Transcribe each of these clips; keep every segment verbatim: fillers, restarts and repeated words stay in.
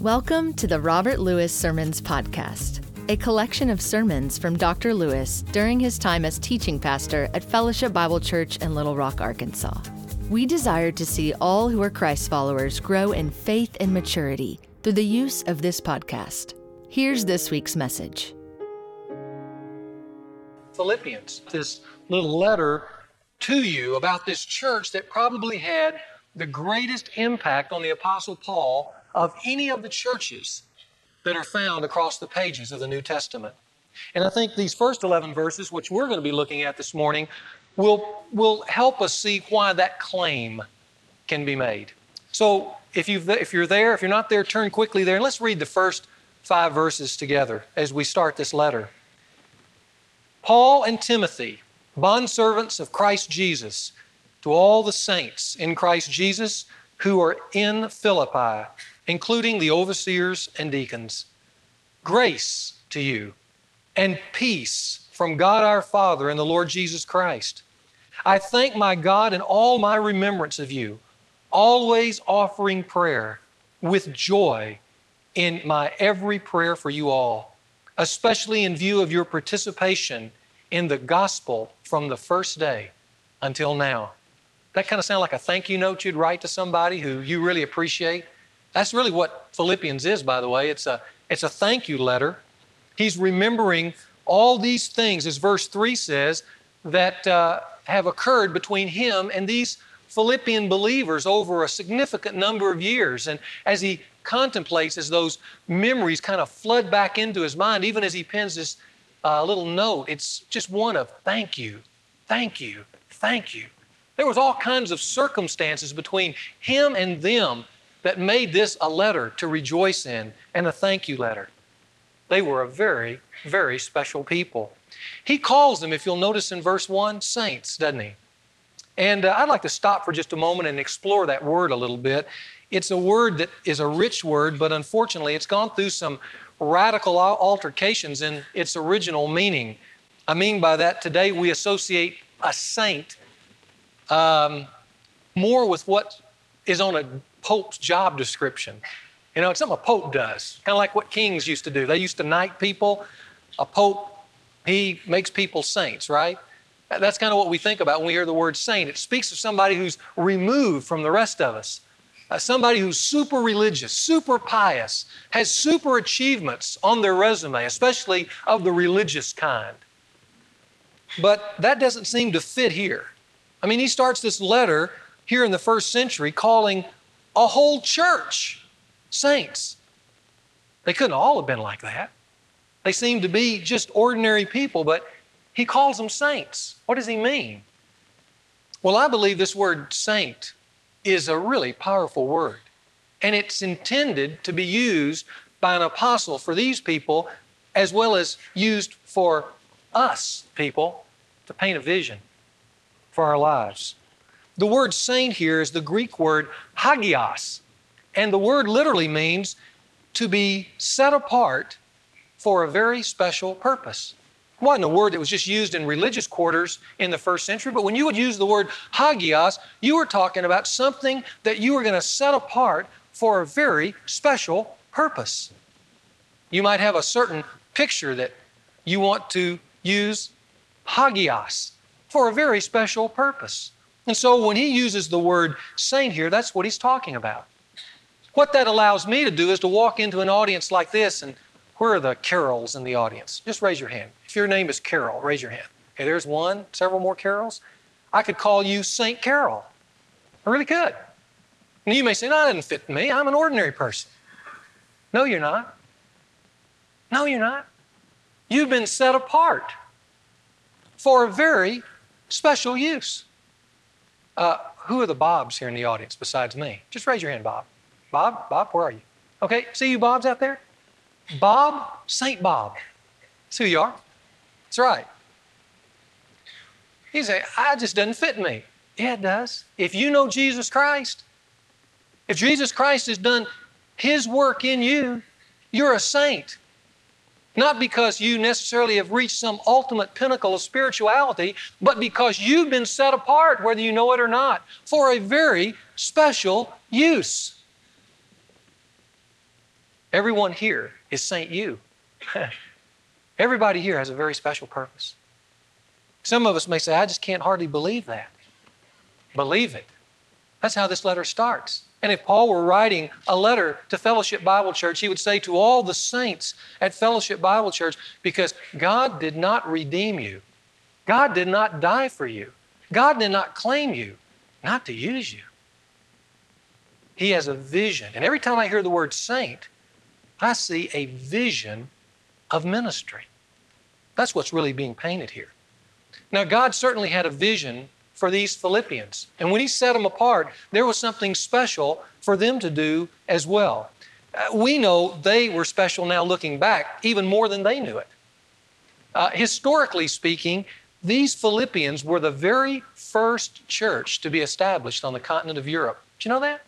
Welcome to the Robert Lewis Sermons Podcast, a collection of sermons from Doctor Lewis during his time as teaching pastor at Fellowship Bible Church in Little Rock, Arkansas. We desire to see all who are Christ followers grow in faith and maturity through the use of this podcast. Here's this week's message. Philippians, this little letter to you about this church that probably had the greatest impact on the Apostle Paul of any of the churches that are found across the pages of the New Testament. And I think these first eleven verses, which we're going to be looking at this morning, will, will help us see why that claim can be made. So if, you've, if you're there, if you're not there, turn quickly there. And let's read the first five verses together as we start this letter. Paul and Timothy, bondservants of Christ Jesus, to all the saints in Christ Jesus who are in Philippi, including the overseers and deacons. Grace to you and peace from God our Father and the Lord Jesus Christ. I thank my God in all my remembrance of you, always offering prayer with joy in my every prayer for you all, especially in view of your participation in the gospel from the first day until now. That kind of sounds like a thank you note you'd write to somebody who you really appreciate. That's really what Philippians is, by the way. It's a, it's a thank you letter. He's remembering all these things, as verse three says, that uh, have occurred between him and these Philippian believers over a significant number of years. And as he contemplates, as those memories kind of flood back into his mind, even as he pens this uh, little note, it's just one of thank you, thank you, thank you. There was all kinds of circumstances between him and them that made this a letter to rejoice in and a thank you letter. They were a very, very special people. He calls them, if you'll notice in verse one, saints, doesn't he? And uh, I'd like to stop for just a moment and explore that word a little bit. It's a word that is a rich word, but unfortunately it's gone through some radical altercations in its original meaning. I mean by that today we associate a saint Um, more with what is on a pope's job description. You know, it's something a pope does, kind of like what kings used to do. They used to knight people. A pope, he makes people saints, right? That's kind of what we think about when we hear the word saint. It speaks of somebody who's removed from the rest of us, uh, somebody who's super religious, super pious, has super achievements on their resume, especially of the religious kind. But that doesn't seem to fit here. I mean, he starts this letter here in the first century calling a whole church saints. They couldn't all have been like that. They seemed to be just ordinary people, but he calls them saints. What does he mean? Well, I believe this word saint is a really powerful word, and it's intended to be used by an apostle for these people as well as used for us people to paint a vision for our lives. The word saint here is the Greek word hagios, and the word literally means to be set apart for a very special purpose. It wasn't a word that was just used in religious quarters in the first century, but when you would use the word hagios, you were talking about something that you were going to set apart for a very special purpose. You might have a certain picture that you want to use hagios for a very special purpose. And so when he uses the word saint here, that's what he's talking about. What that allows me to do is to walk into an audience like this, and where are the Carols in the audience? Just raise your hand. If your name is Carol, raise your hand. Okay, there's one, several more Carols. I could call you Saint Carol. I really could. And you may say, no, that doesn't fit me. I'm an ordinary person. No, you're not. No, you're not. You've been set apart for a very special use. Uh, who are the Bobs here in the audience besides me? Just raise your hand, Bob. Bob, Bob, where are you? Okay, see you Bobs out there? Bob, Saint Bob. That's who you are. That's right. You say, I just doesn't fit me. Yeah, it does. If you know Jesus Christ, if Jesus Christ has done His work in you, you're a saint. Not because you necessarily have reached some ultimate pinnacle of spirituality, but because you've been set apart, whether you know it or not, for a very special use. Everyone here is Saint You. Everybody here has a very special purpose. Some of us may say, I just can't hardly believe that. Believe it. That's how this letter starts. And if Paul were writing a letter to Fellowship Bible Church, he would say to all the saints at Fellowship Bible Church, because God did not redeem you. God did not die for you. God did not claim you, not to use you. He has a vision. And every time I hear the word saint, I see a vision of ministry. That's what's really being painted here. Now, God certainly had a vision for these Philippians. And when He set them apart, there was something special for them to do as well. Uh, we know they were special now looking back, even more than they knew it. Uh, historically speaking, these Philippians were the very first church to be established on the continent of Europe. Did you know that?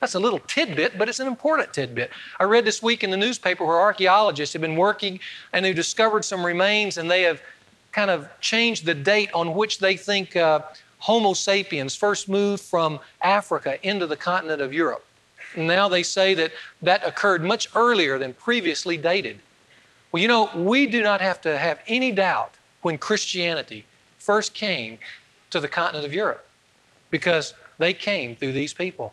That's a little tidbit, but it's an important tidbit. I read this week in the newspaper where archaeologists have been working and they discovered some remains, and they have kind of changed the date on which they think uh, Homo sapiens first moved from Africa into the continent of Europe. Now they say that that occurred much earlier than previously dated. Well, you know, we do not have to have any doubt when Christianity first came to the continent of Europe, because they came through these people.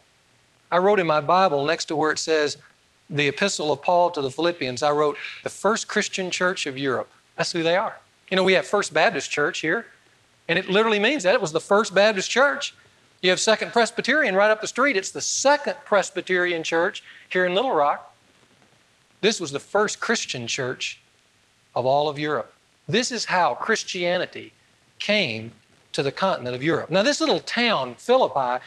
I wrote in my Bible next to where it says the epistle of Paul to the Philippians, I wrote the first Christian church of Europe. That's who they are. You know, we have First Baptist Church here, and it literally means that. It was the First Baptist Church. You have Second Presbyterian right up the street. It's the Second Presbyterian Church here in Little Rock. This was the first Christian church of all of Europe. This is how Christianity came to the continent of Europe. Now, this little town, Philippi,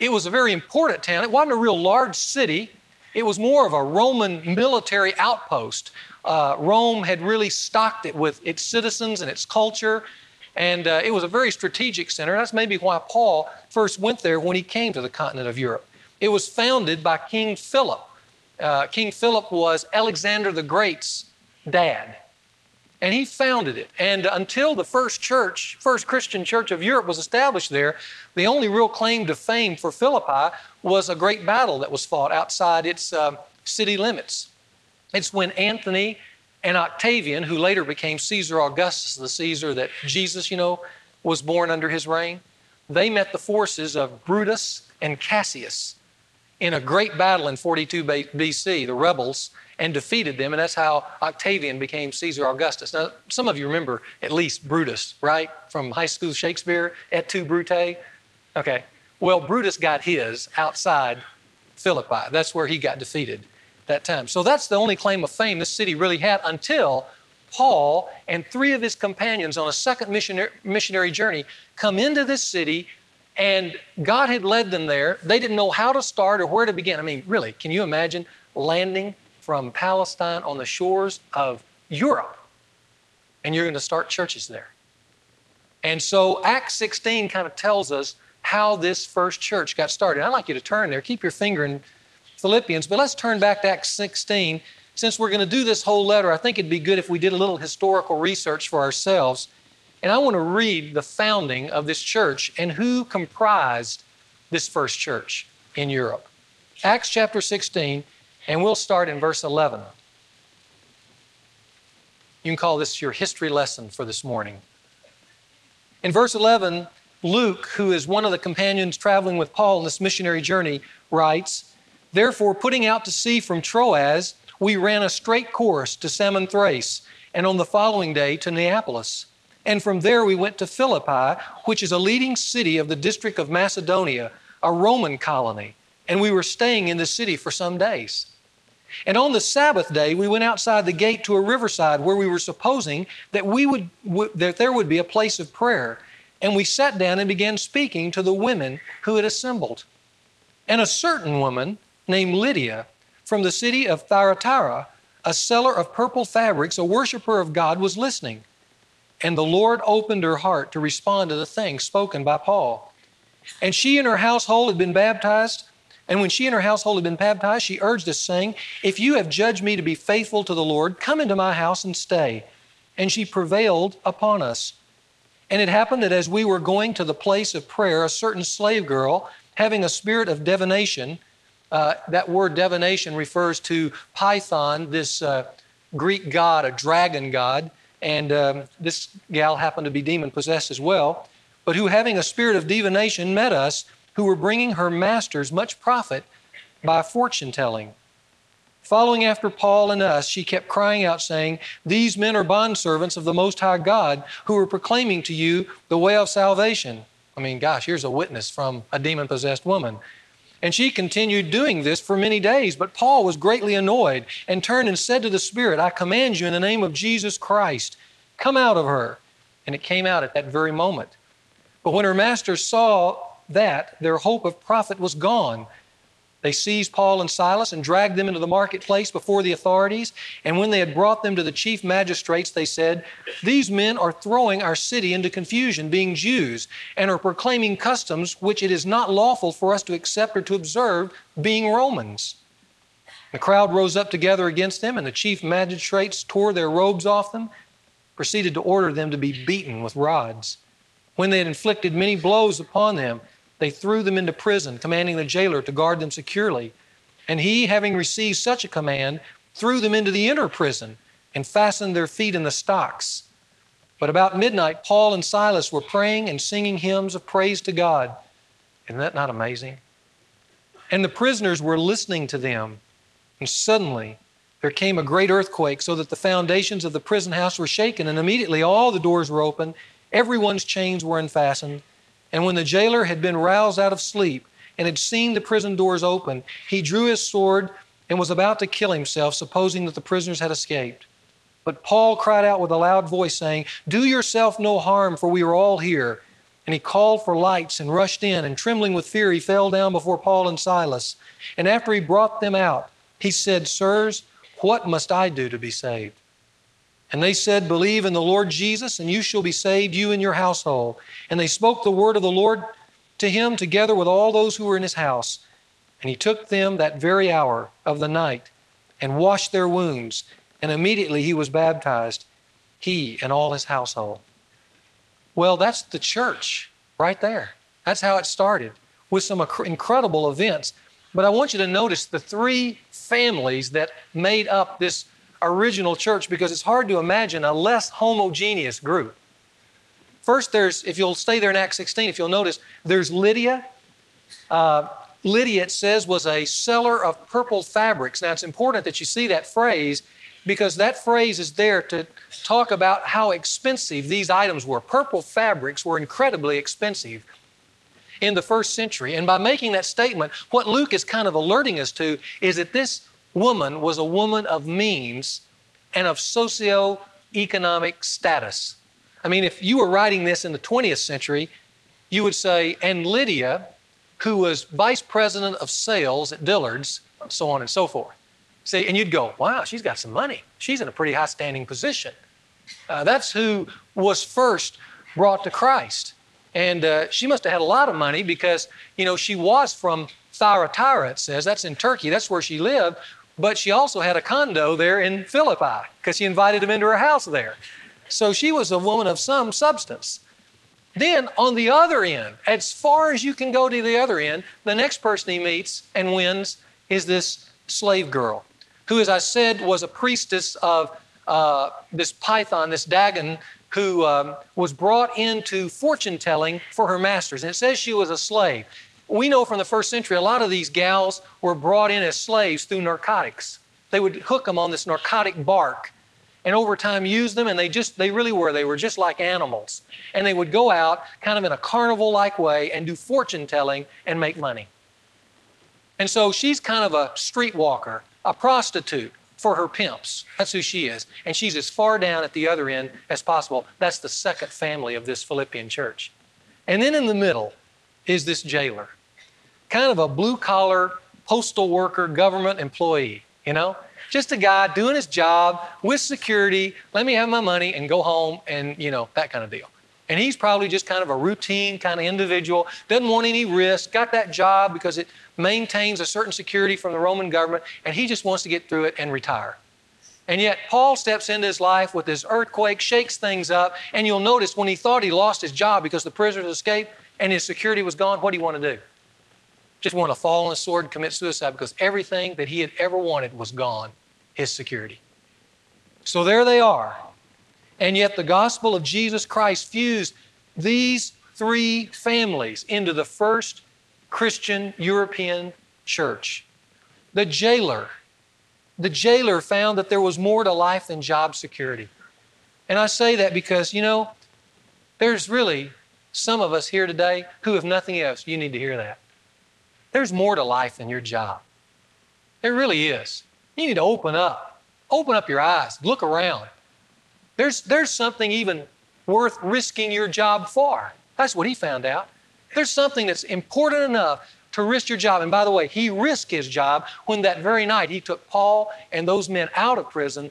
it was a very important town. It wasn't a real large city. It was more of a Roman military outpost. Uh, Rome had really stocked it with its citizens and its culture, and uh, it was a very strategic center. That's maybe why Paul first went there when he came to the continent of Europe. It was founded by King Philip. Uh, King Philip was Alexander the Great's dad, and he founded it. And until the first church, first Christian church of Europe was established there, the only real claim to fame for Philippi was a great battle that was fought outside its uh, city limits. It's when Anthony and Octavian, who later became Caesar Augustus, the Caesar that Jesus, you know, was born under his reign, they met the forces of Brutus and Cassius in a great battle in forty-two B C, the rebels, and defeated them. And that's how Octavian became Caesar Augustus. Now, some of you remember at least Brutus, right? From high school Shakespeare, Et tu, Brute? Okay. Well, Brutus got his outside Philippi. That's where he got defeated that time. So that's the only claim of fame this city really had until Paul and three of his companions on a second missionary, missionary journey come into this city, and God had led them there. They didn't know how to start or where to begin. I mean, really, can you imagine landing from Palestine on the shores of Europe and you're going to start churches there? And so Acts sixteen kind of tells us how this first church got started. I'd like you to turn there. Keep your finger in Philippians, but let's turn back to Acts sixteen. Since we're going to do this whole letter, I think it'd be good if we did a little historical research for ourselves. And I want to read the founding of this church and who comprised this first church in Europe. Acts chapter sixteen, and we'll start in verse eleven. You can call this your history lesson for this morning. In verse eleven, Luke, who is one of the companions traveling with Paul on this missionary journey, writes, "Therefore, putting out to sea from Troas, we ran a straight course to Samothrace, and on the following day to Neapolis. And from there we went to Philippi, which is a leading city of the district of Macedonia, a Roman colony, and we were staying in the city for some days. And on the Sabbath day, we went outside the gate to a riverside where we were supposing that we would that there would be a place of prayer, and we sat down and began speaking to the women who had assembled. And a certain woman named Lydia, from the city of Thyatira, a seller of purple fabrics, a worshiper of God, was listening. And the Lord opened her heart to respond to the things spoken by Paul. And she and her household had been baptized. And when she and her household had been baptized, she urged us, saying, 'If you have judged me to be faithful to the Lord, come into my house and stay.' And she prevailed upon us. And it happened that as we were going to the place of prayer, a certain slave girl, having a spirit of divination, Uh, that word divination refers to Python, this uh, Greek god, a dragon god, and um, this gal happened to be demon-possessed as well, but who, having a spirit of divination, met us, who were bringing her masters much profit by fortune-telling. Following after Paul and us, she kept crying out, saying, "These men are bondservants of the Most High God, who are proclaiming to you the way of salvation." I mean, gosh, here's a witness from a demon-possessed woman. And she continued doing this for many days, but Paul was greatly annoyed and turned and said to the spirit, "I command you in the name of Jesus Christ, come out of her." And it came out at that very moment. But when her masters saw that, their hope of profit was gone. They seized Paul and Silas and dragged them into the marketplace before the authorities. And when they had brought them to the chief magistrates, they said, "These men are throwing our city into confusion, being Jews, and are proclaiming customs which it is not lawful for us to accept or to observe, being Romans." The crowd rose up together against them, and the chief magistrates tore their robes off them, proceeded to order them to be beaten with rods. When they had inflicted many blows upon them, they threw them into prison, commanding the jailer to guard them securely. And he, having received such a command, threw them into the inner prison and fastened their feet in the stocks. But about midnight, Paul and Silas were praying and singing hymns of praise to God. Isn't that not amazing? And the prisoners were listening to them. And suddenly there came a great earthquake, so that the foundations of the prison house were shaken, and immediately all the doors were open, everyone's chains were unfastened. And when the jailer had been roused out of sleep and had seen the prison doors open, he drew his sword and was about to kill himself, supposing that the prisoners had escaped. But Paul cried out with a loud voice, saying, "Do yourself no harm, for we are all here." And he called for lights and rushed in, and trembling with fear, he fell down before Paul and Silas. And after he brought them out, he said, "Sirs, what must I do to be saved?" And they said, "Believe in the Lord Jesus, and you shall be saved, you and your household." And they spoke the word of the Lord to him, together with all those who were in his house. And he took them that very hour of the night and washed their wounds. And immediately he was baptized, he and all his household. Well, that's the church right there. That's how it started, with some incredible events. But I want you to notice the three families that made up this original church, because it's hard to imagine a less homogeneous group. First, there's, if you'll stay there in Acts sixteen, if you'll notice, there's Lydia. Uh, Lydia, it says, was a seller of purple fabrics. Now, it's important that you see that phrase, because that phrase is there to talk about how expensive these items were. Purple fabrics were incredibly expensive in the first century. And by making that statement, what Luke is kind of alerting us to is that this woman was a woman of means and of socioeconomic status. I mean, if you were writing this in the twentieth century, you would say, and Lydia, who was vice president of sales at Dillard's, so on and so forth. See, and you'd go, wow, she's got some money. She's in a pretty high standing position. Uh, that's who was first brought to Christ. And uh, she must have had a lot of money, because, you know, she was from Thyatira, it says. That's in Turkey. That's where she lived. But she also had a condo there in Philippi, because she invited him into her house there. So she was a woman of some substance. Then on the other end, as far as you can go to the other end, the next person he meets and wins is this slave girl, who, as I said, was a priestess of uh, this Python, this Dagon, who um, was brought into fortune-telling for her masters. And it says she was a slave. We know from the first century, a lot of these gals were brought in as slaves through narcotics. They would hook them on this narcotic bark and over time use them, and they just, they really were, they were just like animals. And they would go out kind of in a carnival-like way and do fortune-telling and make money. And so she's kind of a streetwalker, a prostitute for her pimps. That's who she is. And she's as far down at the other end as possible. That's the second family of this Philippian church. And then in the middle is this jailer, kind of a blue-collar postal worker, government employee, you know? Just a guy doing his job with security, let me have my money and go home, and, you know, that kind of deal. And he's probably just kind of a routine kind of individual, doesn't want any risk, got that job because it maintains a certain security from the Roman government, and he just wants to get through it and retire. And yet Paul steps into his life with this earthquake, shakes things up, and you'll notice when he thought he lost his job because the prisoners escaped and his security was gone, what did he want to do? just want to fall on a sword and commit suicide because everything that he had ever wanted was gone, his security. So there they are. And yet the gospel of Jesus Christ fused these three families into the first Christian European church. The jailer, the jailer found that there was more to life than job security. And I say that because, you know, there's really some of us here today who, if nothing else, you need to hear that. There's more to life than your job. There really is. You need to open up. Open up your eyes. Look around. There's, there's something even worth risking your job for. That's what he found out. There's something that's important enough to risk your job. And by the way, he risked his job when that very night he took Paul and those men out of prison,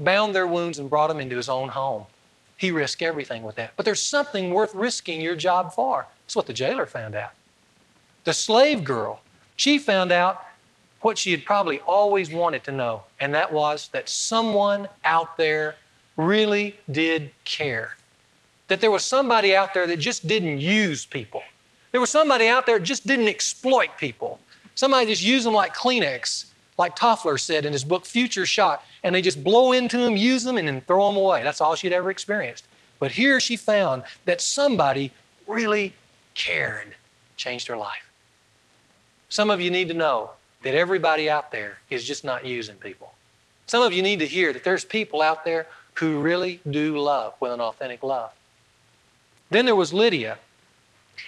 bound their wounds, and brought them into his own home. He risked everything with that. But there's something worth risking your job for. That's what the jailer found out. The slave girl, she found out what she had probably always wanted to know, and that was that someone out there really did care. That there was somebody out there that just didn't use people. There was somebody out there that just didn't exploit people. Somebody just used them like Kleenex, like Toffler said in his book, Future Shock, and they just blow into them, use them, and then throw them away. That's all she'd ever experienced. But here she found that somebody really cared, changed her life. Some of you need to know that everybody out there is just not using people. Some of you need to hear that there's people out there who really do love with an authentic love. Then there was Lydia.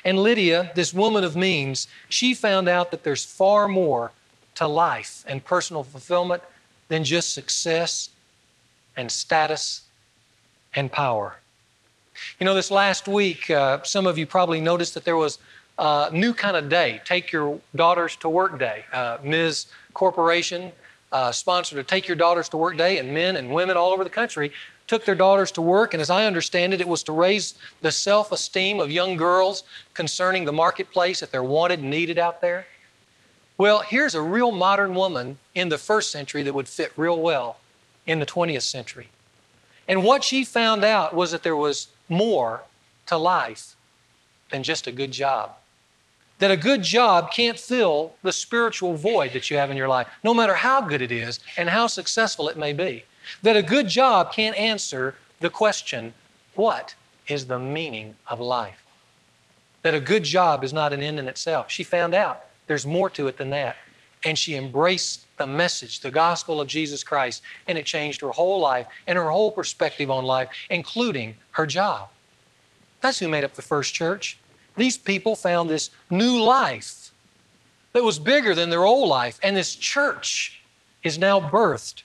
And Lydia, this woman of means, she found out that there's far more to life and personal fulfillment than just success and status and power. You know, this last week, uh, some of you probably noticed that there was a new kind of day, Take Your Daughters to Work Day. Uh, Miz Corporation uh, sponsored a Take Your Daughters to Work Day, and men and women all over the country took their daughters to work, and as I understand it, it was to raise the self-esteem of young girls concerning the marketplace, that they're wanted and needed out there. Well, here's a real modern woman in the first century that would fit real well in the twentieth century. And what she found out was that there was more to life than just a good job. That a good job can't fill the spiritual void that you have in your life, no matter how good it is and how successful it may be. That a good job can't answer the question, what is the meaning of life? That a good job is not an end in itself. She found out there's more to it than that. And she embraced the message, the gospel of Jesus Christ, and it changed her whole life and her whole perspective on life, including her job. That's who made up the first church. These people found this new life that was bigger than their old life, and this church is now birthed.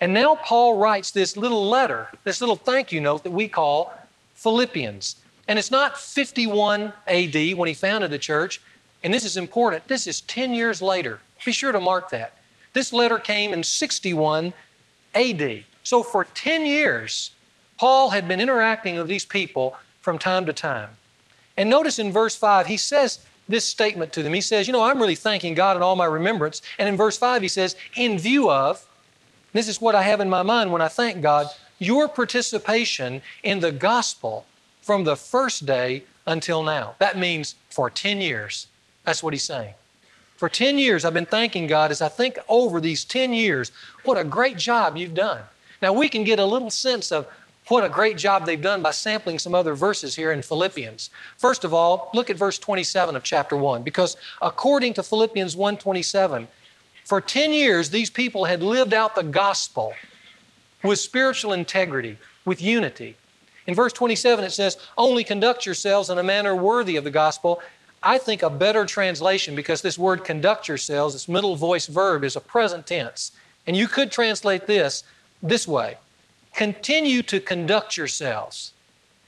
And now Paul writes this little letter, this little thank you note that we call Philippians. And it's not fifty-one A D when he founded the church. And this is important. This is ten years later. Be sure to mark that. This letter came in sixty-one A D So for ten years, Paul had been interacting with these people from time to time. And notice in verse five, he says this statement to them. He says, you know, I'm really thanking God in all my remembrance. And in verse five, he says, in view of, this is what I have in my mind when I thank God, your participation in the gospel from the first day until now. That means for ten years. That's what he's saying. For ten years, I've been thanking God as I think over these ten years, what a great job you've done. Now, we can get a little sense of what a great job they've done by sampling some other verses here in Philippians. First of all, look at verse twenty-seven of chapter one, because according to Philippians one twenty-seven, for ten years, these people had lived out the gospel with spiritual integrity, with unity. In verse twenty-seven, it says, only conduct yourselves in a manner worthy of the gospel. I think a better translation, because this word conduct yourselves, this middle voice verb, is a present tense. And you could translate this this way. Continue to conduct yourselves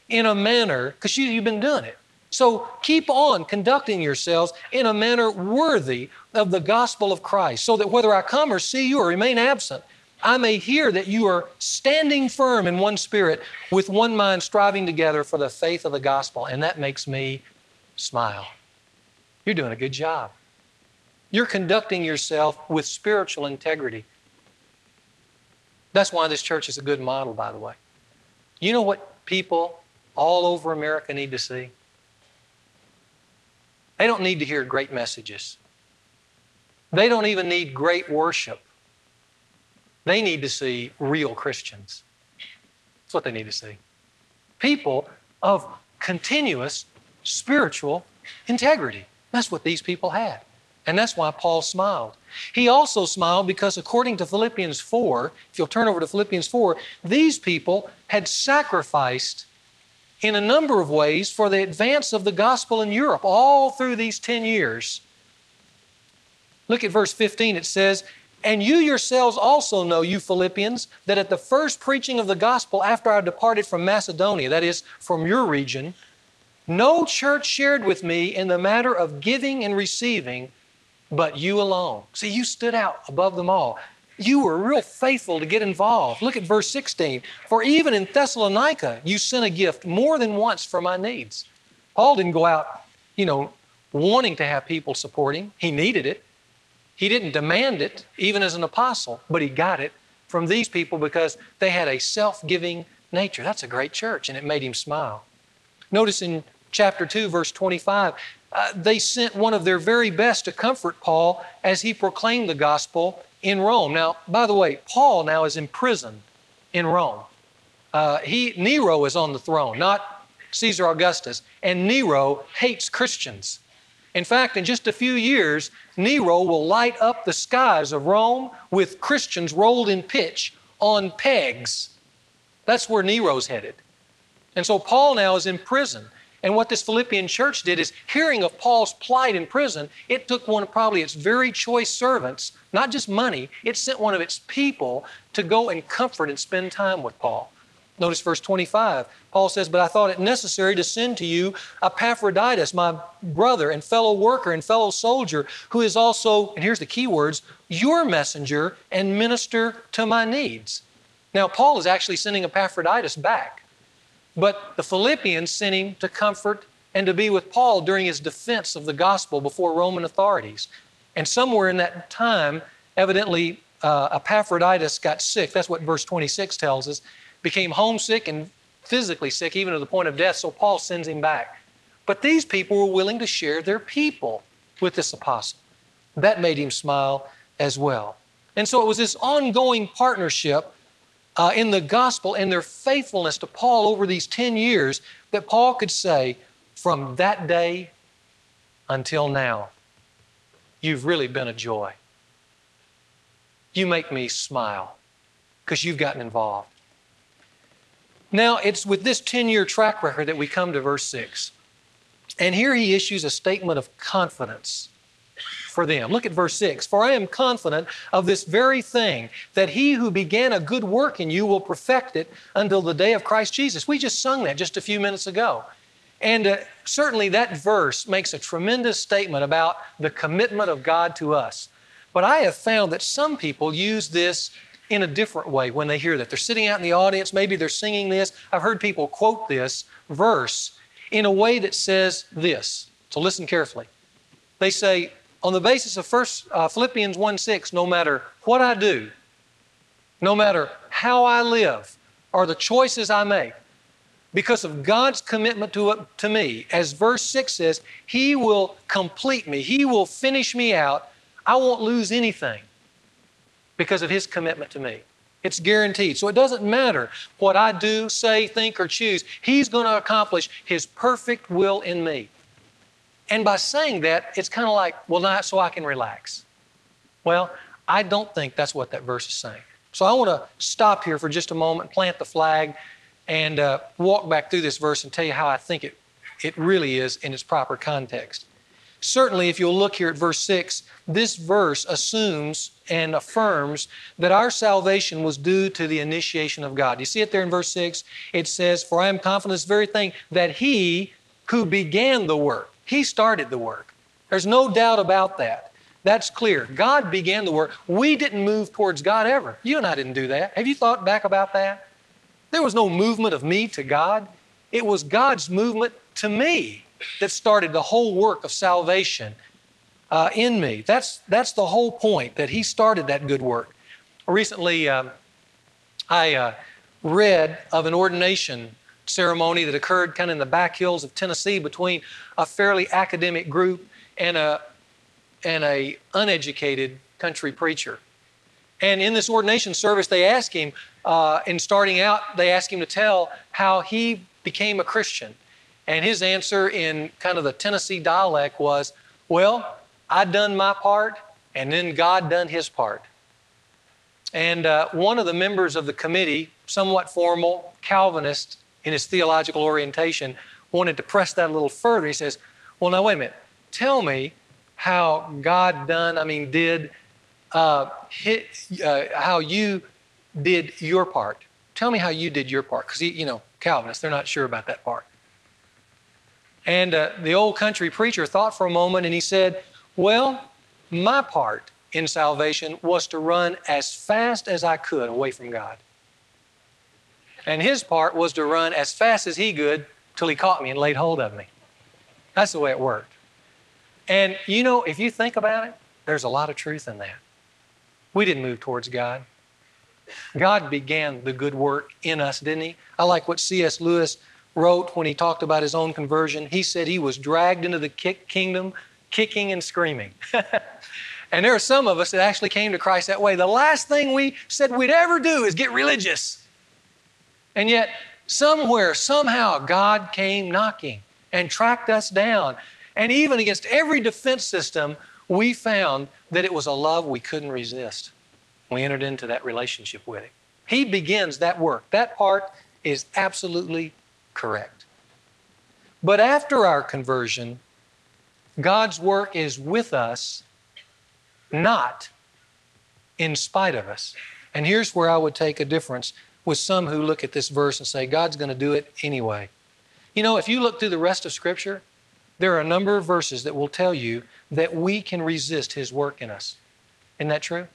in a manner, because you, you've been doing it. So keep on conducting yourselves in a manner worthy of the gospel of Christ, so that whether I come or see you or remain absent, I may hear that you are standing firm in one spirit, with one mind striving together for the faith of the gospel. And that makes me smile. You're doing a good job. You're conducting yourself with spiritual integrity. That's why this church is a good model, by the way. You know what people all over America need to see? They don't need to hear great messages. They don't even need great worship. They need to see real Christians. That's what they need to see. People of continuous spiritual integrity. That's what these people had. And that's why Paul smiled. He also smiled because according to Philippians four, if you'll turn over to Philippians four, these people had sacrificed in a number of ways for the advance of the gospel in Europe all through these ten years. Look at verse fifteen, it says, "And you yourselves also know, you Philippians, that at the first preaching of the gospel after I departed from Macedonia," that is, from your region, "no church shared with me in the matter of giving and receiving, but you alone." See, you stood out above them all. You were real faithful to get involved. Look at verse sixteen. "For even in Thessalonica, you sent a gift more than once for my needs." Paul didn't go out, you know, wanting to have people support him. He needed it. He didn't demand it, even as an apostle, but he got it from these people because they had a self-giving nature. That's a great church, and it made him smile. Notice in chapter two, verse twenty-five, uh, they sent one of their very best to comfort Paul as he proclaimed the gospel in Rome. Now, by the way, Paul now is in prison in Rome. Uh, he, Nero is on the throne, not Caesar Augustus, and Nero hates Christians. In fact, in just a few years, Nero will light up the skies of Rome with Christians rolled in pitch on pegs. That's where Nero's headed. And so Paul now is in prison. And what this Philippian church did is, hearing of Paul's plight in prison, it took one of probably its very choice servants, not just money, it sent one of its people to go and comfort and spend time with Paul. Notice verse twenty-five. Paul says, "But I thought it necessary to send to you Epaphroditus, my brother and fellow worker and fellow soldier, who is also," and here's the key words, "your messenger and minister to my needs." Now, Paul is actually sending Epaphroditus back, but the Philippians sent him to comfort and to be with Paul during his defense of the gospel before Roman authorities. And somewhere in that time, evidently, uh, Epaphroditus got sick. That's what verse twenty-six tells us. Became homesick and physically sick, even to the point of death, so Paul sends him back. But these people were willing to share their people with this apostle. That made him smile as well. And so it was this ongoing partnership uh, in the gospel and their faithfulness to Paul over these ten years that Paul could say, from that day until now, you've really been a joy. You make me smile because you've gotten involved. Now, it's with this ten-year track record that we come to verse six. And here he issues a statement of confidence for them. Look at verse six. "For I am confident of this very thing, that he who began a good work in you will perfect it until the day of Christ Jesus." We just sung that just a few minutes ago. And uh, certainly that verse makes a tremendous statement about the commitment of God to us. But I have found that some people use this in a different way when they hear that. They're sitting out in the audience, maybe they're singing this. I've heard people quote this verse in a way that says this. So listen carefully. They say, on the basis of first, uh, Philippians one six, no matter what I do, no matter how I live or the choices I make, because of God's commitment to, to me, as verse six says, He will complete me. He will finish me out. I won't lose anything because of His commitment to me. It's guaranteed. So it doesn't matter what I do, say, think, or choose. He's going to accomplish His perfect will in me. And by saying that, it's kind of like, well, not so I can relax. Well, I don't think that's what that verse is saying. So I want to stop here for just a moment, plant the flag, and uh, walk back through this verse and tell you how I think it, it really is in its proper context. Certainly, if you'll look here at verse six, this verse assumes and affirms that our salvation was due to the initiation of God. You see it there in verse six? It says, "For I am confident of this very thing, that He who began the work," He started the work. There's no doubt about that. That's clear. God began the work. We didn't move towards God ever. You and I didn't do that. Have you thought back about that? There was no movement of me to God. It was God's movement to me that started the whole work of salvation uh, in me. That's, that's the whole point, that He started that good work. Recently, um, I uh, read of an ordination ceremony that occurred kind of in the back hills of Tennessee between a fairly academic group and a and an uneducated country preacher. And in this ordination service, they asked him, uh, in starting out, they asked him to tell how he became a Christian. And his answer in kind of the Tennessee dialect was, well, I done my part, and then God done his part. And uh, one of the members of the committee, somewhat formal, Calvinist in his theological orientation, wanted to press that a little further. He says, well, now, wait a minute. Tell me how God done, I mean, did, uh, hit, uh, how you did your part. Tell me how you did your part. Because, you know, Calvinists, they're not sure about that part. And uh, the old country preacher thought for a moment, and he said, well, my part in salvation was to run as fast as I could away from God. And his part was to run as fast as he could till he caught me and laid hold of me. That's the way it worked. And, you know, if you think about it, there's a lot of truth in that. We didn't move towards God. God began the good work in us, didn't he? I like what C S Lewis wrote when he talked about his own conversion. He said he was dragged into the kick kingdom kicking and screaming. And there are some of us that actually came to Christ that way. The last thing we said we'd ever do is get religious. And yet, somewhere, somehow, God came knocking and tracked us down. And even against every defense system, we found that it was a love we couldn't resist. We entered into that relationship with him. He begins that work. That part is absolutely correct. But after our conversion, God's work is with us, not in spite of us. And here's where I would take a difference with some who look at this verse and say, God's going to do it anyway. You know, if you look through the rest of Scripture, there are a number of verses that will tell you that we can resist his work in us. Isn't that true?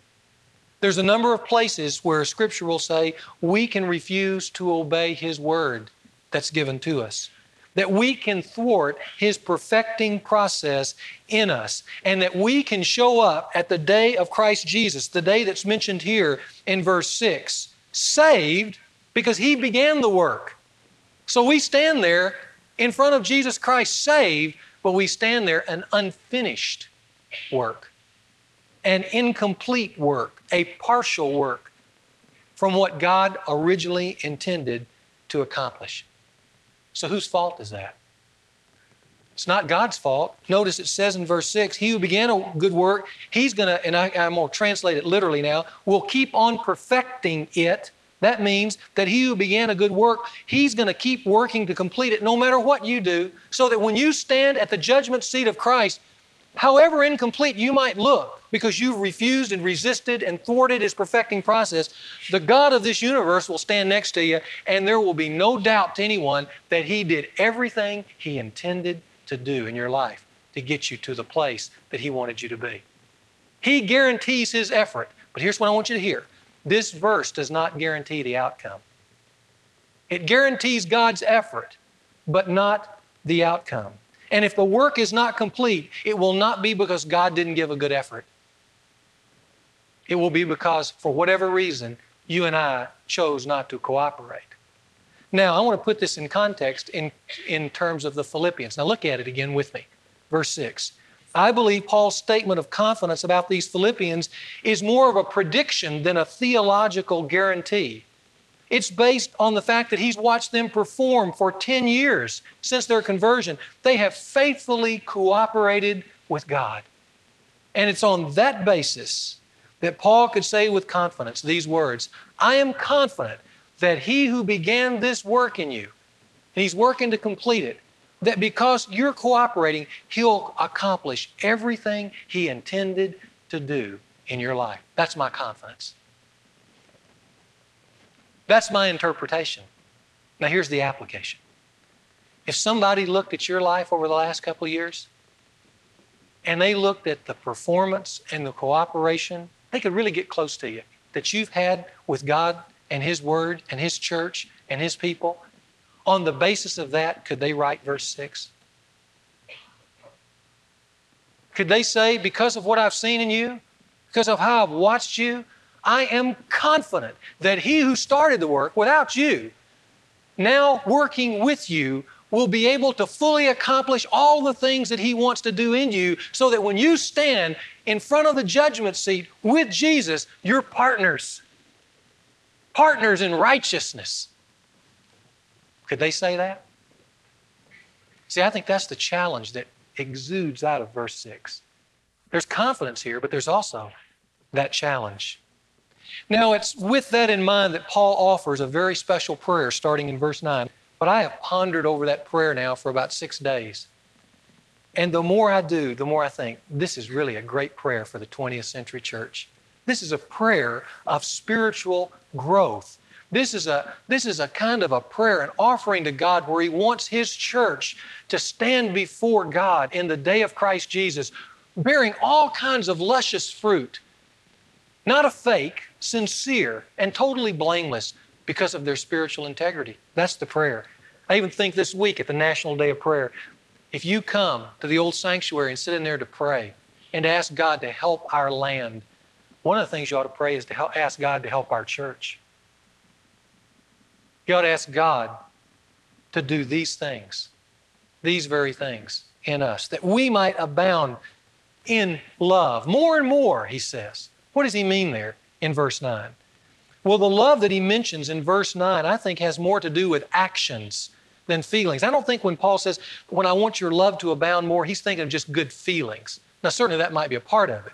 There's a number of places where Scripture will say we can refuse to obey his word that's given to us, that we can thwart his perfecting process in us, and that we can show up at the day of Christ Jesus, the day that's mentioned here in verse six, saved because he began the work. So we stand there in front of Jesus Christ saved, but we stand there an unfinished work, an incomplete work, a partial work from what God originally intended to accomplish. So whose fault is that? It's not God's fault. Notice it says in verse six, he who began a good work, he's going to, and I, I'm going to translate it literally now, will keep on perfecting it. That means that he who began a good work, he's going to keep working to complete it no matter what you do, so that when you stand at the judgment seat of Christ, however incomplete you might look, because you've refused and resisted and thwarted his perfecting process, the God of this universe will stand next to you, and there will be no doubt to anyone that he did everything he intended to do in your life to get you to the place that he wanted you to be. He guarantees his effort. But here's what I want you to hear. This verse does not guarantee the outcome. It guarantees God's effort, but not the outcome. And if the work is not complete, it will not be because God didn't give a good effort. It will be because, for whatever reason, you and I chose not to cooperate. Now, I want to put this in context in, in terms of the Philippians. Now, look at it again with me. Verse six. I believe Paul's statement of confidence about these Philippians is more of a prediction than a theological guarantee. It's based on the fact that he's watched them perform for ten years since their conversion. They have faithfully cooperated with God. And it's on that basis that Paul could say with confidence these words, I am confident that he who began this work in you, and he's working to complete it, that because you're cooperating, he'll accomplish everything he intended to do in your life. That's my confidence. That's my interpretation. Now, here's the application. If somebody looked at your life over the last couple of years and they looked at the performance and the cooperation, they could really get close to you, that you've had with God and His Word and His church and His people, on the basis of that, could they write verse six? Could they say, because of what I've seen in you, because of how I've watched you, I am confident that he who started the work without you, now working with you, will be able to fully accomplish all the things that He wants to do in you, so that when you stand in front of the judgment seat with Jesus, you're partners. Partners in righteousness. Could they say that? See, I think that's the challenge that exudes out of verse six. There's confidence here, but there's also that challenge. Now, it's with that in mind that Paul offers a very special prayer starting in verse nine. But I have pondered over that prayer now for about six days. And the more I do, the more I think, this is really a great prayer for the twentieth century church. This is a prayer of spiritual growth. This is a, this is a kind of a prayer, an offering to God where He wants His church to stand before God in the day of Christ Jesus, bearing all kinds of luscious fruit, not a fake, sincere, and totally blameless, because of their spiritual integrity. That's the prayer. I even think this week at the National Day of Prayer, if you come to the old sanctuary and sit in there to pray and to ask God to help our land, one of the things you ought to pray is to help, ask God to help our church. You ought to ask God to do these things, these very things in us, that we might abound in love. More and more, he says. What does he mean there in verse nine? Well, the love that he mentions in verse nine, I think, has more to do with actions than feelings. I don't think when Paul says, when I want your love to abound more, he's thinking of just good feelings. Now, certainly that might be a part of it.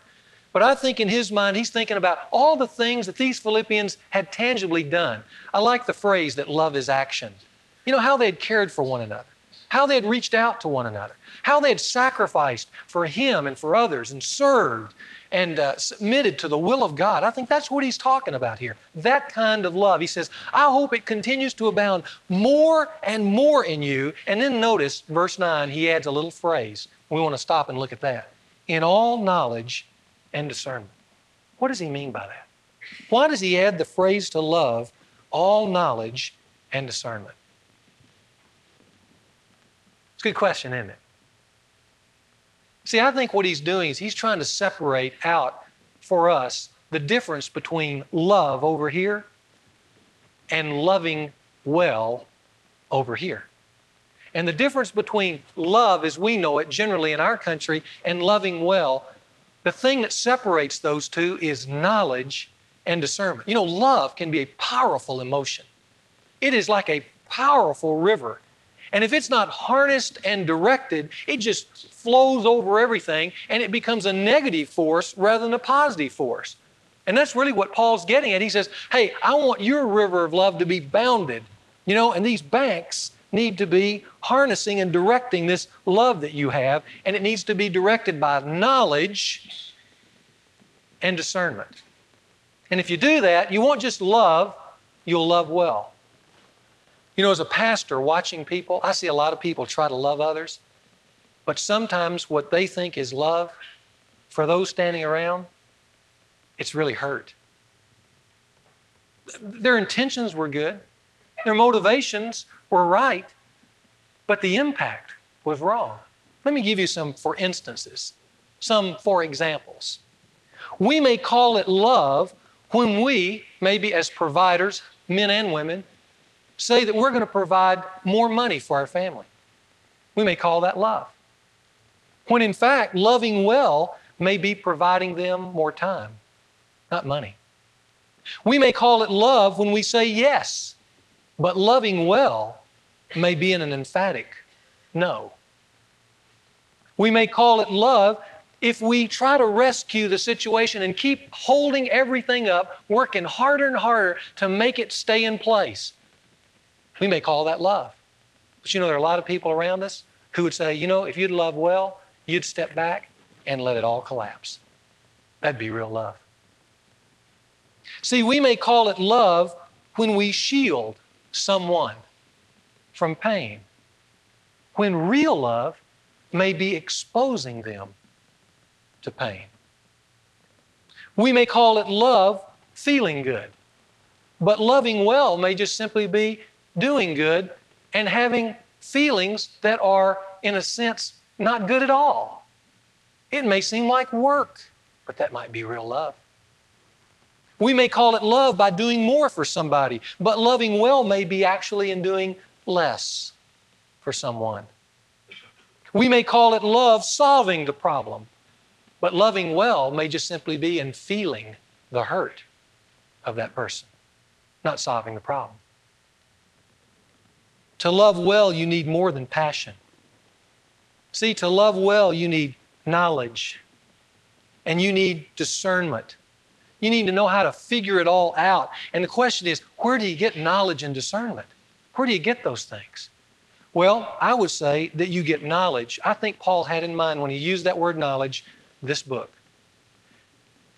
But I think in his mind, he's thinking about all the things that these Philippians had tangibly done. I like the phrase that love is action. You know, how they had cared for one another, how they had reached out to one another, how they had sacrificed for him and for others and served and uh, submitted to the will of God. I think that's what he's talking about here, that kind of love. He says, I hope it continues to abound more and more in you. And then notice verse nine, he adds a little phrase. We want to stop and look at that. In all knowledge and discernment. What does he mean by that? Why does he add the phrase to love, all knowledge and discernment? It's a good question, isn't it? See, I think what he's doing is he's trying to separate out for us the difference between love over here and loving well over here. And the difference between love as we know it generally in our country and loving well, the thing that separates those two is knowledge and discernment. You know, love can be a powerful emotion. It is like a powerful river. And if it's not harnessed and directed, it just flows over everything and it becomes a negative force rather than a positive force. And that's really what Paul's getting at. He says, hey, I want your river of love to be bounded, you know, and these banks need to be harnessing and directing this love that you have, and it needs to be directed by knowledge and discernment. And if you do that, you won't just love, you'll love well. You know, as a pastor watching people, I see a lot of people try to love others, but sometimes what they think is love, for those standing around, it's really hurt. Their intentions were good, their motivations were right, but the impact was wrong. Let me give you some for instances, some for examples. We may call it love when we, maybe as providers, men and women, say that we're going to provide more money for our family. We may call that love. When in fact, loving well may be providing them more time, not money. We may call it love when we say yes, but loving well may be in an emphatic no. We may call it love if we try to rescue the situation and keep holding everything up, working harder and harder to make it stay in place. We may call that love. But you know, there are a lot of people around us who would say, you know, if you'd love well, you'd step back and let it all collapse. That'd be real love. See, we may call it love when we shield someone from pain, when real love may be exposing them to pain. We may call it love feeling good, but loving well may just simply be doing good and having feelings that are, in a sense, not good at all. It may seem like work, but that might be real love. We may call it love by doing more for somebody, but loving well may be actually in doing less for someone. We may call it love solving the problem, but loving well may just simply be in feeling the hurt of that person, not solving the problem. To love well, you need more than passion. See, to love well, you need knowledge and you need discernment. You need to know how to figure it all out. And the question is, where do you get knowledge and discernment? Where do you get those things? Well, I would say that you get knowledge. I think Paul had in mind when he used that word knowledge, this book.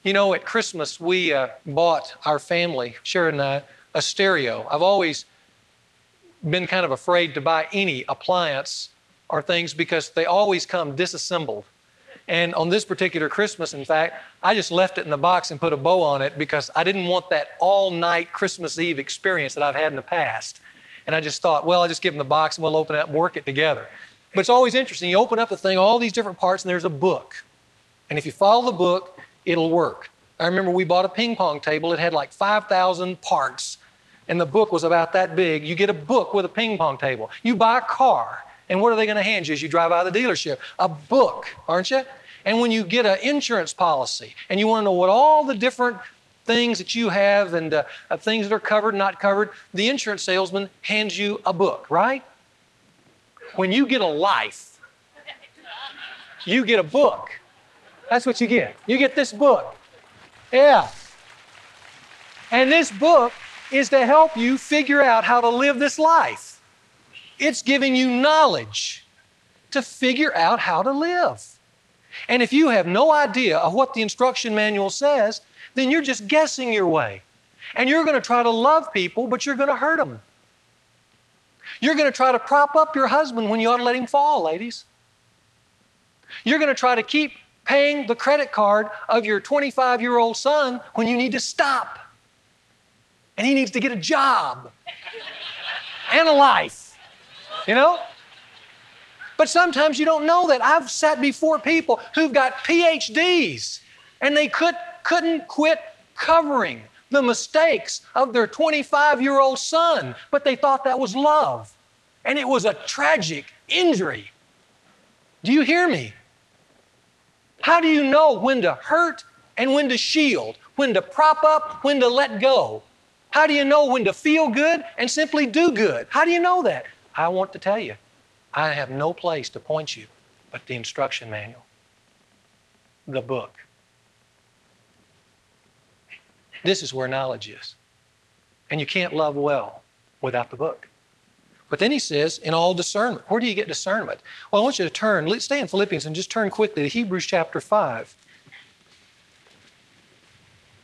You know, at Christmas, we uh, bought our family, Sharon and I, a stereo. I've always been kind of afraid to buy any appliance or things because they always come disassembled. And on this particular Christmas, in fact, I just left it in the box and put a bow on it because I didn't want that all-night Christmas Eve experience that I've had in the past. And I just thought, well, I'll just give them the box and we'll open it up and work it together. But it's always interesting. You open up the thing, all these different parts, and there's a book. And if you follow the book, it'll work. I remember we bought a ping pong table. It had like five thousand parts, and the book was about that big. You get a book with a ping pong table. You buy a car, and what are they going to hand you as you drive out of the dealership? A book, aren't you? And when you get an insurance policy and you want to know what all the different things that you have and uh, things that are covered, not covered, the insurance salesman hands you a book, right? When you get a life, you get a book. That's what you get. You get this book. Yeah. And this book is to help you figure out how to live this life. It's giving you knowledge to figure out how to live. And if you have no idea of what the instruction manual says, then you're just guessing your way. And you're going to try to love people, but you're going to hurt them. You're going to try to prop up your husband when you ought to let him fall, ladies. You're going to try to keep paying the credit card of your twenty-five-year-old son when you need to stop. And he needs to get a job and a life, you know? But sometimes you don't know that. I've sat before people who've got P H Ds and they could, couldn't quit covering the mistakes of their twenty-five-year-old son, but they thought that was love. And it was a tragic injury. Do you hear me? How do you know when to hurt and when to shield, when to prop up, when to let go? How do you know when to feel good and simply do good? How do you know that? I want to tell you. I have no place to point you but the instruction manual, the book. This is where knowledge is. And you can't love well without the book. But then he says, in all discernment. Where do you get discernment? Well, I want you to turn, let's stay in Philippians and just turn quickly to Hebrews chapter five.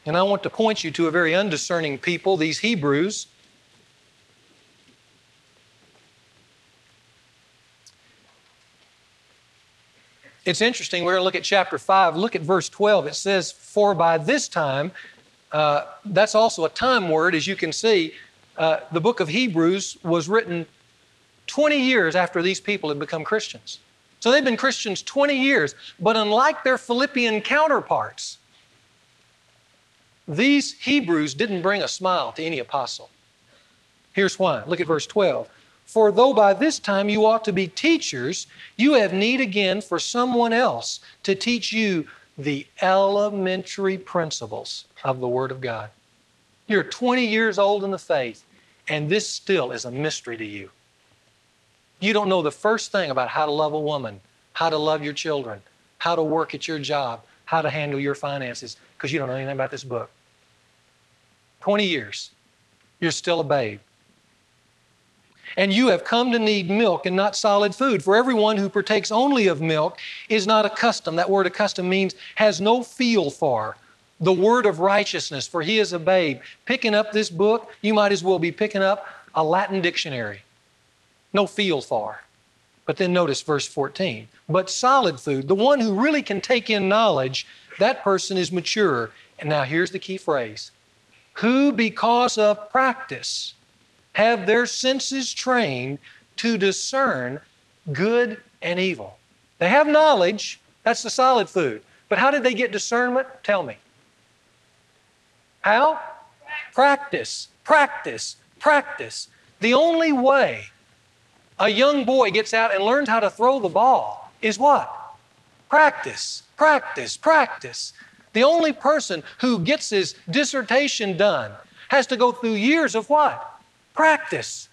And I want to point you to a very undiscerning people, these Hebrews. It's interesting, we're going to look at chapter five. Look at verse twelve. It says, for by this time, uh, that's also a time word, as you can see. Uh, the book of Hebrews was written twenty years after these people had become Christians. So they've been Christians twenty years, but unlike their Philippian counterparts, these Hebrews didn't bring a smile to any apostle. Here's why. Look at verse twelve. For though by this time you ought to be teachers, you have need again for someone else to teach you the elementary principles of the Word of God. You're twenty years old in the faith, and this still is a mystery to you. You don't know the first thing about how to love a woman, how to love your children, how to work at your job, how to handle your finances, because you don't know anything about this book. twenty years, you're still a babe. And you have come to need milk and not solid food. For everyone who partakes only of milk is not accustomed. That word accustomed means has no feel for the word of righteousness, for he is a babe. Picking up this book, you might as well be picking up a Latin dictionary. No feel for. But then notice verse fourteen. But solid food, the one who really can take in knowledge, that person is mature. And now here's the key phrase. Who because of practice have their senses trained to discern good and evil. They have knowledge. That's the solid food. But how did they get discernment? Tell me. How? Practice. Practice. Practice. Practice. The only way a young boy gets out and learns how to throw the ball is what? Practice, practice, practice. The only person who gets his dissertation done has to go through years of what? Practice.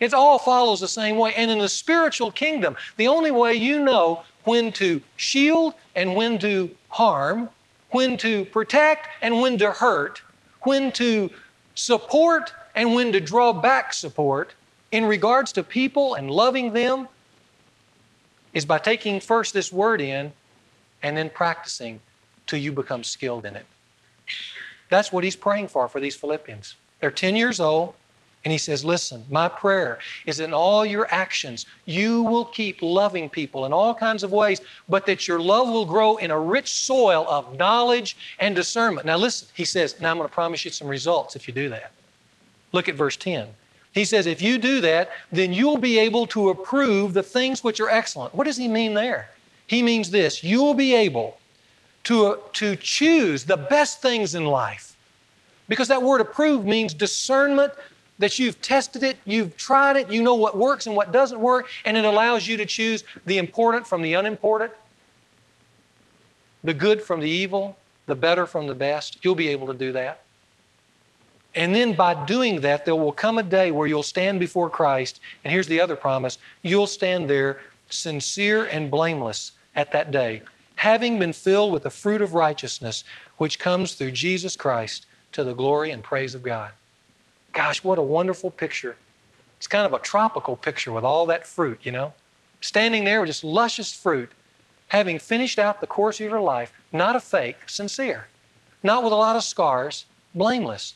It all follows the same way. And in the spiritual kingdom, the only way you know when to shield and when to harm, when to protect and when to hurt, when to support and when to draw back support in regards to people and loving them is by taking first this word in and then practicing till you become skilled in it. That's what he's praying for, for these Philippians. They're ten years old. And he says, listen, my prayer is in all your actions, you will keep loving people in all kinds of ways, but that your love will grow in a rich soil of knowledge and discernment. Now listen, he says, now I'm going to promise you some results if you do that. Look at verse ten. He says, if you do that, then you'll be able to approve the things which are excellent. What does he mean there? He means this, you will be able to, to choose the best things in life. Because that word approve means discernment, that you've tested it, you've tried it, you know what works and what doesn't work, and it allows you to choose the important from the unimportant, the good from the evil, the better from the best. You'll be able to do that. And then by doing that, there will come a day where you'll stand before Christ, and here's the other promise, you'll stand there sincere and blameless at that day, having been filled with the fruit of righteousness, which comes through Jesus Christ to the glory and praise of God. Gosh, what a wonderful picture. It's kind of a tropical picture with all that fruit, you know. Standing there with just luscious fruit, having finished out the course of your life, not a fake, sincere. Not with a lot of scars, blameless.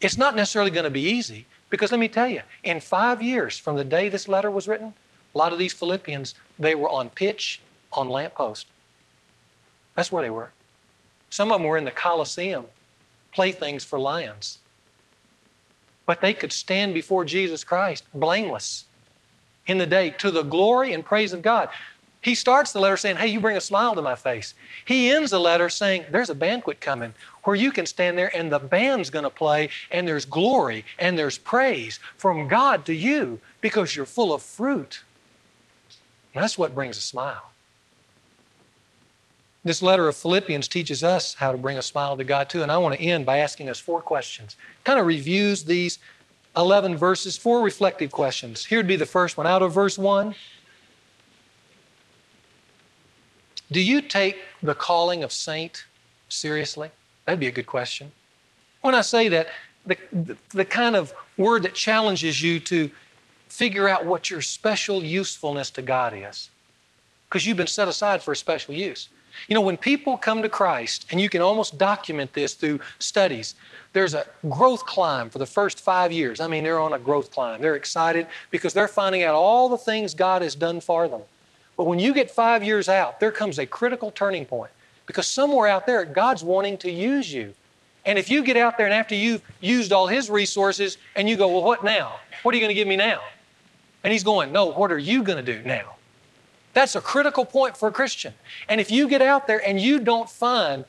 It's not necessarily going to be easy because let me tell you, in five years from the day this letter was written, a lot of these Philippians, they were on pitch, on lamppost. That's where they were. Some of them were in the Colosseum, playthings for lions. But they could stand before Jesus Christ blameless in the day to the glory and praise of God. He starts the letter saying, hey, you bring a smile to my face. He ends the letter saying, there's a banquet coming where you can stand there and the band's going to play and there's glory and there's praise from God to you because you're full of fruit. And that's what brings a smile. This letter of Philippians teaches us how to bring a smile to God too. And I want to end by asking us four questions. Kind of reviews these eleven verses, four reflective questions. Here would be the first one. Out of verse one, do you take the calling of saint seriously? That'd be a good question. When I say that, the, the, the kind of word that challenges you to figure out what your special usefulness to God is, because you've been set aside for a special use. You know, when people come to Christ, and you can almost document this through studies, there's a growth climb for the first five years. I mean, they're on a growth climb. They're excited because they're finding out all the things God has done for them. But when you get five years out, there comes a critical turning point because somewhere out there, God's wanting to use you. And if you get out there and after you've used all His resources and you go, well, what now? What are you going to give me now? And He's going, no, what are you going to do now? That's a critical point for a Christian. And if you get out there and you don't find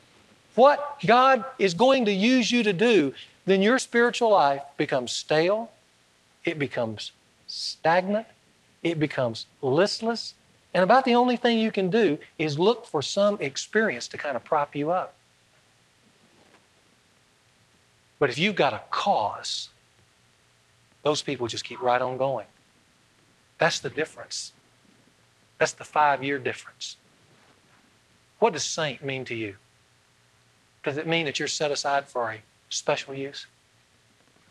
what God is going to use you to do, then your spiritual life becomes stale, it becomes stagnant, it becomes listless, and about the only thing you can do is look for some experience to kind of prop you up. But if you've got a cause, those people just keep right on going. That's the difference. That's the five-year difference. What does saint mean to you? Does it mean that you're set aside for a special use?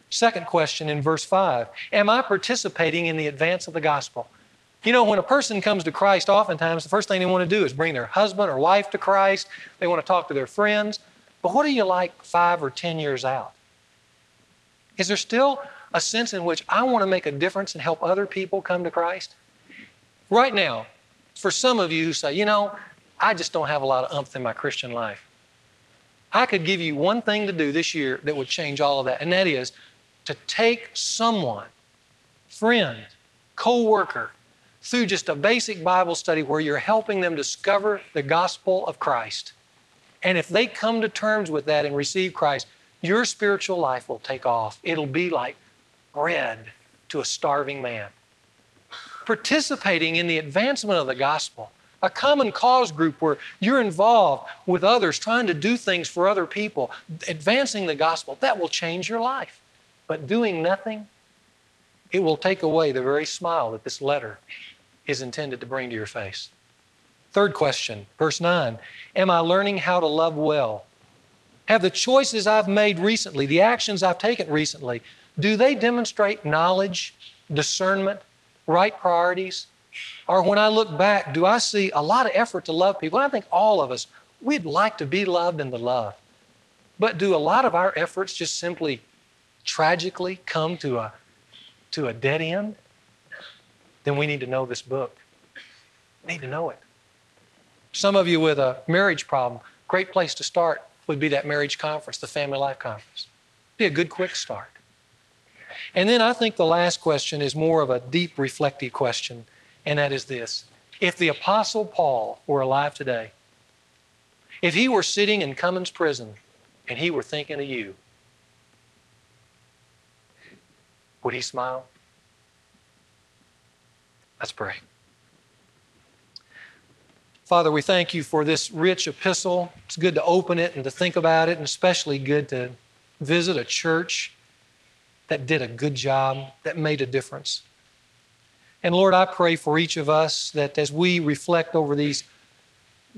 Second question in verse five, am I participating in the advance of the gospel? You know, when a person comes to Christ, oftentimes the first thing they want to do is bring their husband or wife to Christ. They want to talk to their friends. But what are you like five or ten years out? Is there still a sense in which I want to make a difference and help other people come to Christ? Right now, for some of you who say, you know, I just don't have a lot of oomph in my Christian life. I could give you one thing to do this year that would change all of that, and that is to take someone, friend, co-worker, through just a basic Bible study where you're helping them discover the gospel of Christ. And if they come to terms with that and receive Christ, your spiritual life will take off. It'll be like bread to a starving man. Participating in the advancement of the gospel, a common cause group where you're involved with others, trying to do things for other people, advancing the gospel, that will change your life. But doing nothing, it will take away the very smile that this letter is intended to bring to your face. Third question, verse nine, am I learning how to love well? Have the choices I've made recently, the actions I've taken recently, do they demonstrate knowledge, discernment, right priorities? Or when I look back, do I see a lot of effort to love people? I think all of us, we'd like to be loved and to love. But do a lot of our efforts just simply tragically come to a, to a dead end? Then we need to know this book. We need to know it. Some of you with a marriage problem, great place to start would be that marriage conference, the family life conference. Be a good quick start. And then I think the last question is more of a deep reflective question, and that is this. If the Apostle Paul were alive today, if he were sitting in Cummins Prison and he were thinking of you, would he smile? Let's pray. Father, we thank you for this rich epistle. It's good to open it and to think about it, and especially good to visit a church that did a good job, that made a difference. And Lord, I pray for each of us that as we reflect over these,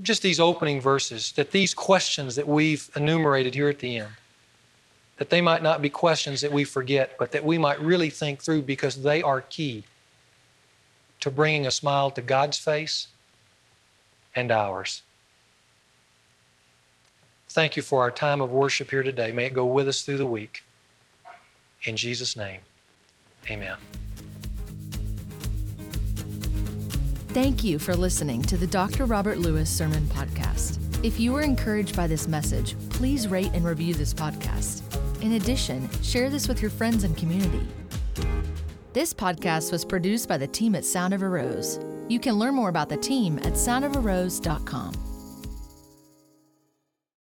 just these opening verses, that these questions that we've enumerated here at the end, that they might not be questions that we forget, but that we might really think through, because they are key to bringing a smile to God's face and ours. Thank you for our time of worship here today. May it go with us through the week. In Jesus' name, amen. Thank you for listening to the Doctor Robert Lewis Sermon Podcast. If you were encouraged by this message, please rate and review this podcast. In addition, share this with your friends and community. This podcast was produced by the team at Sound of a Rose. You can learn more about the team at sound of a rose dot com.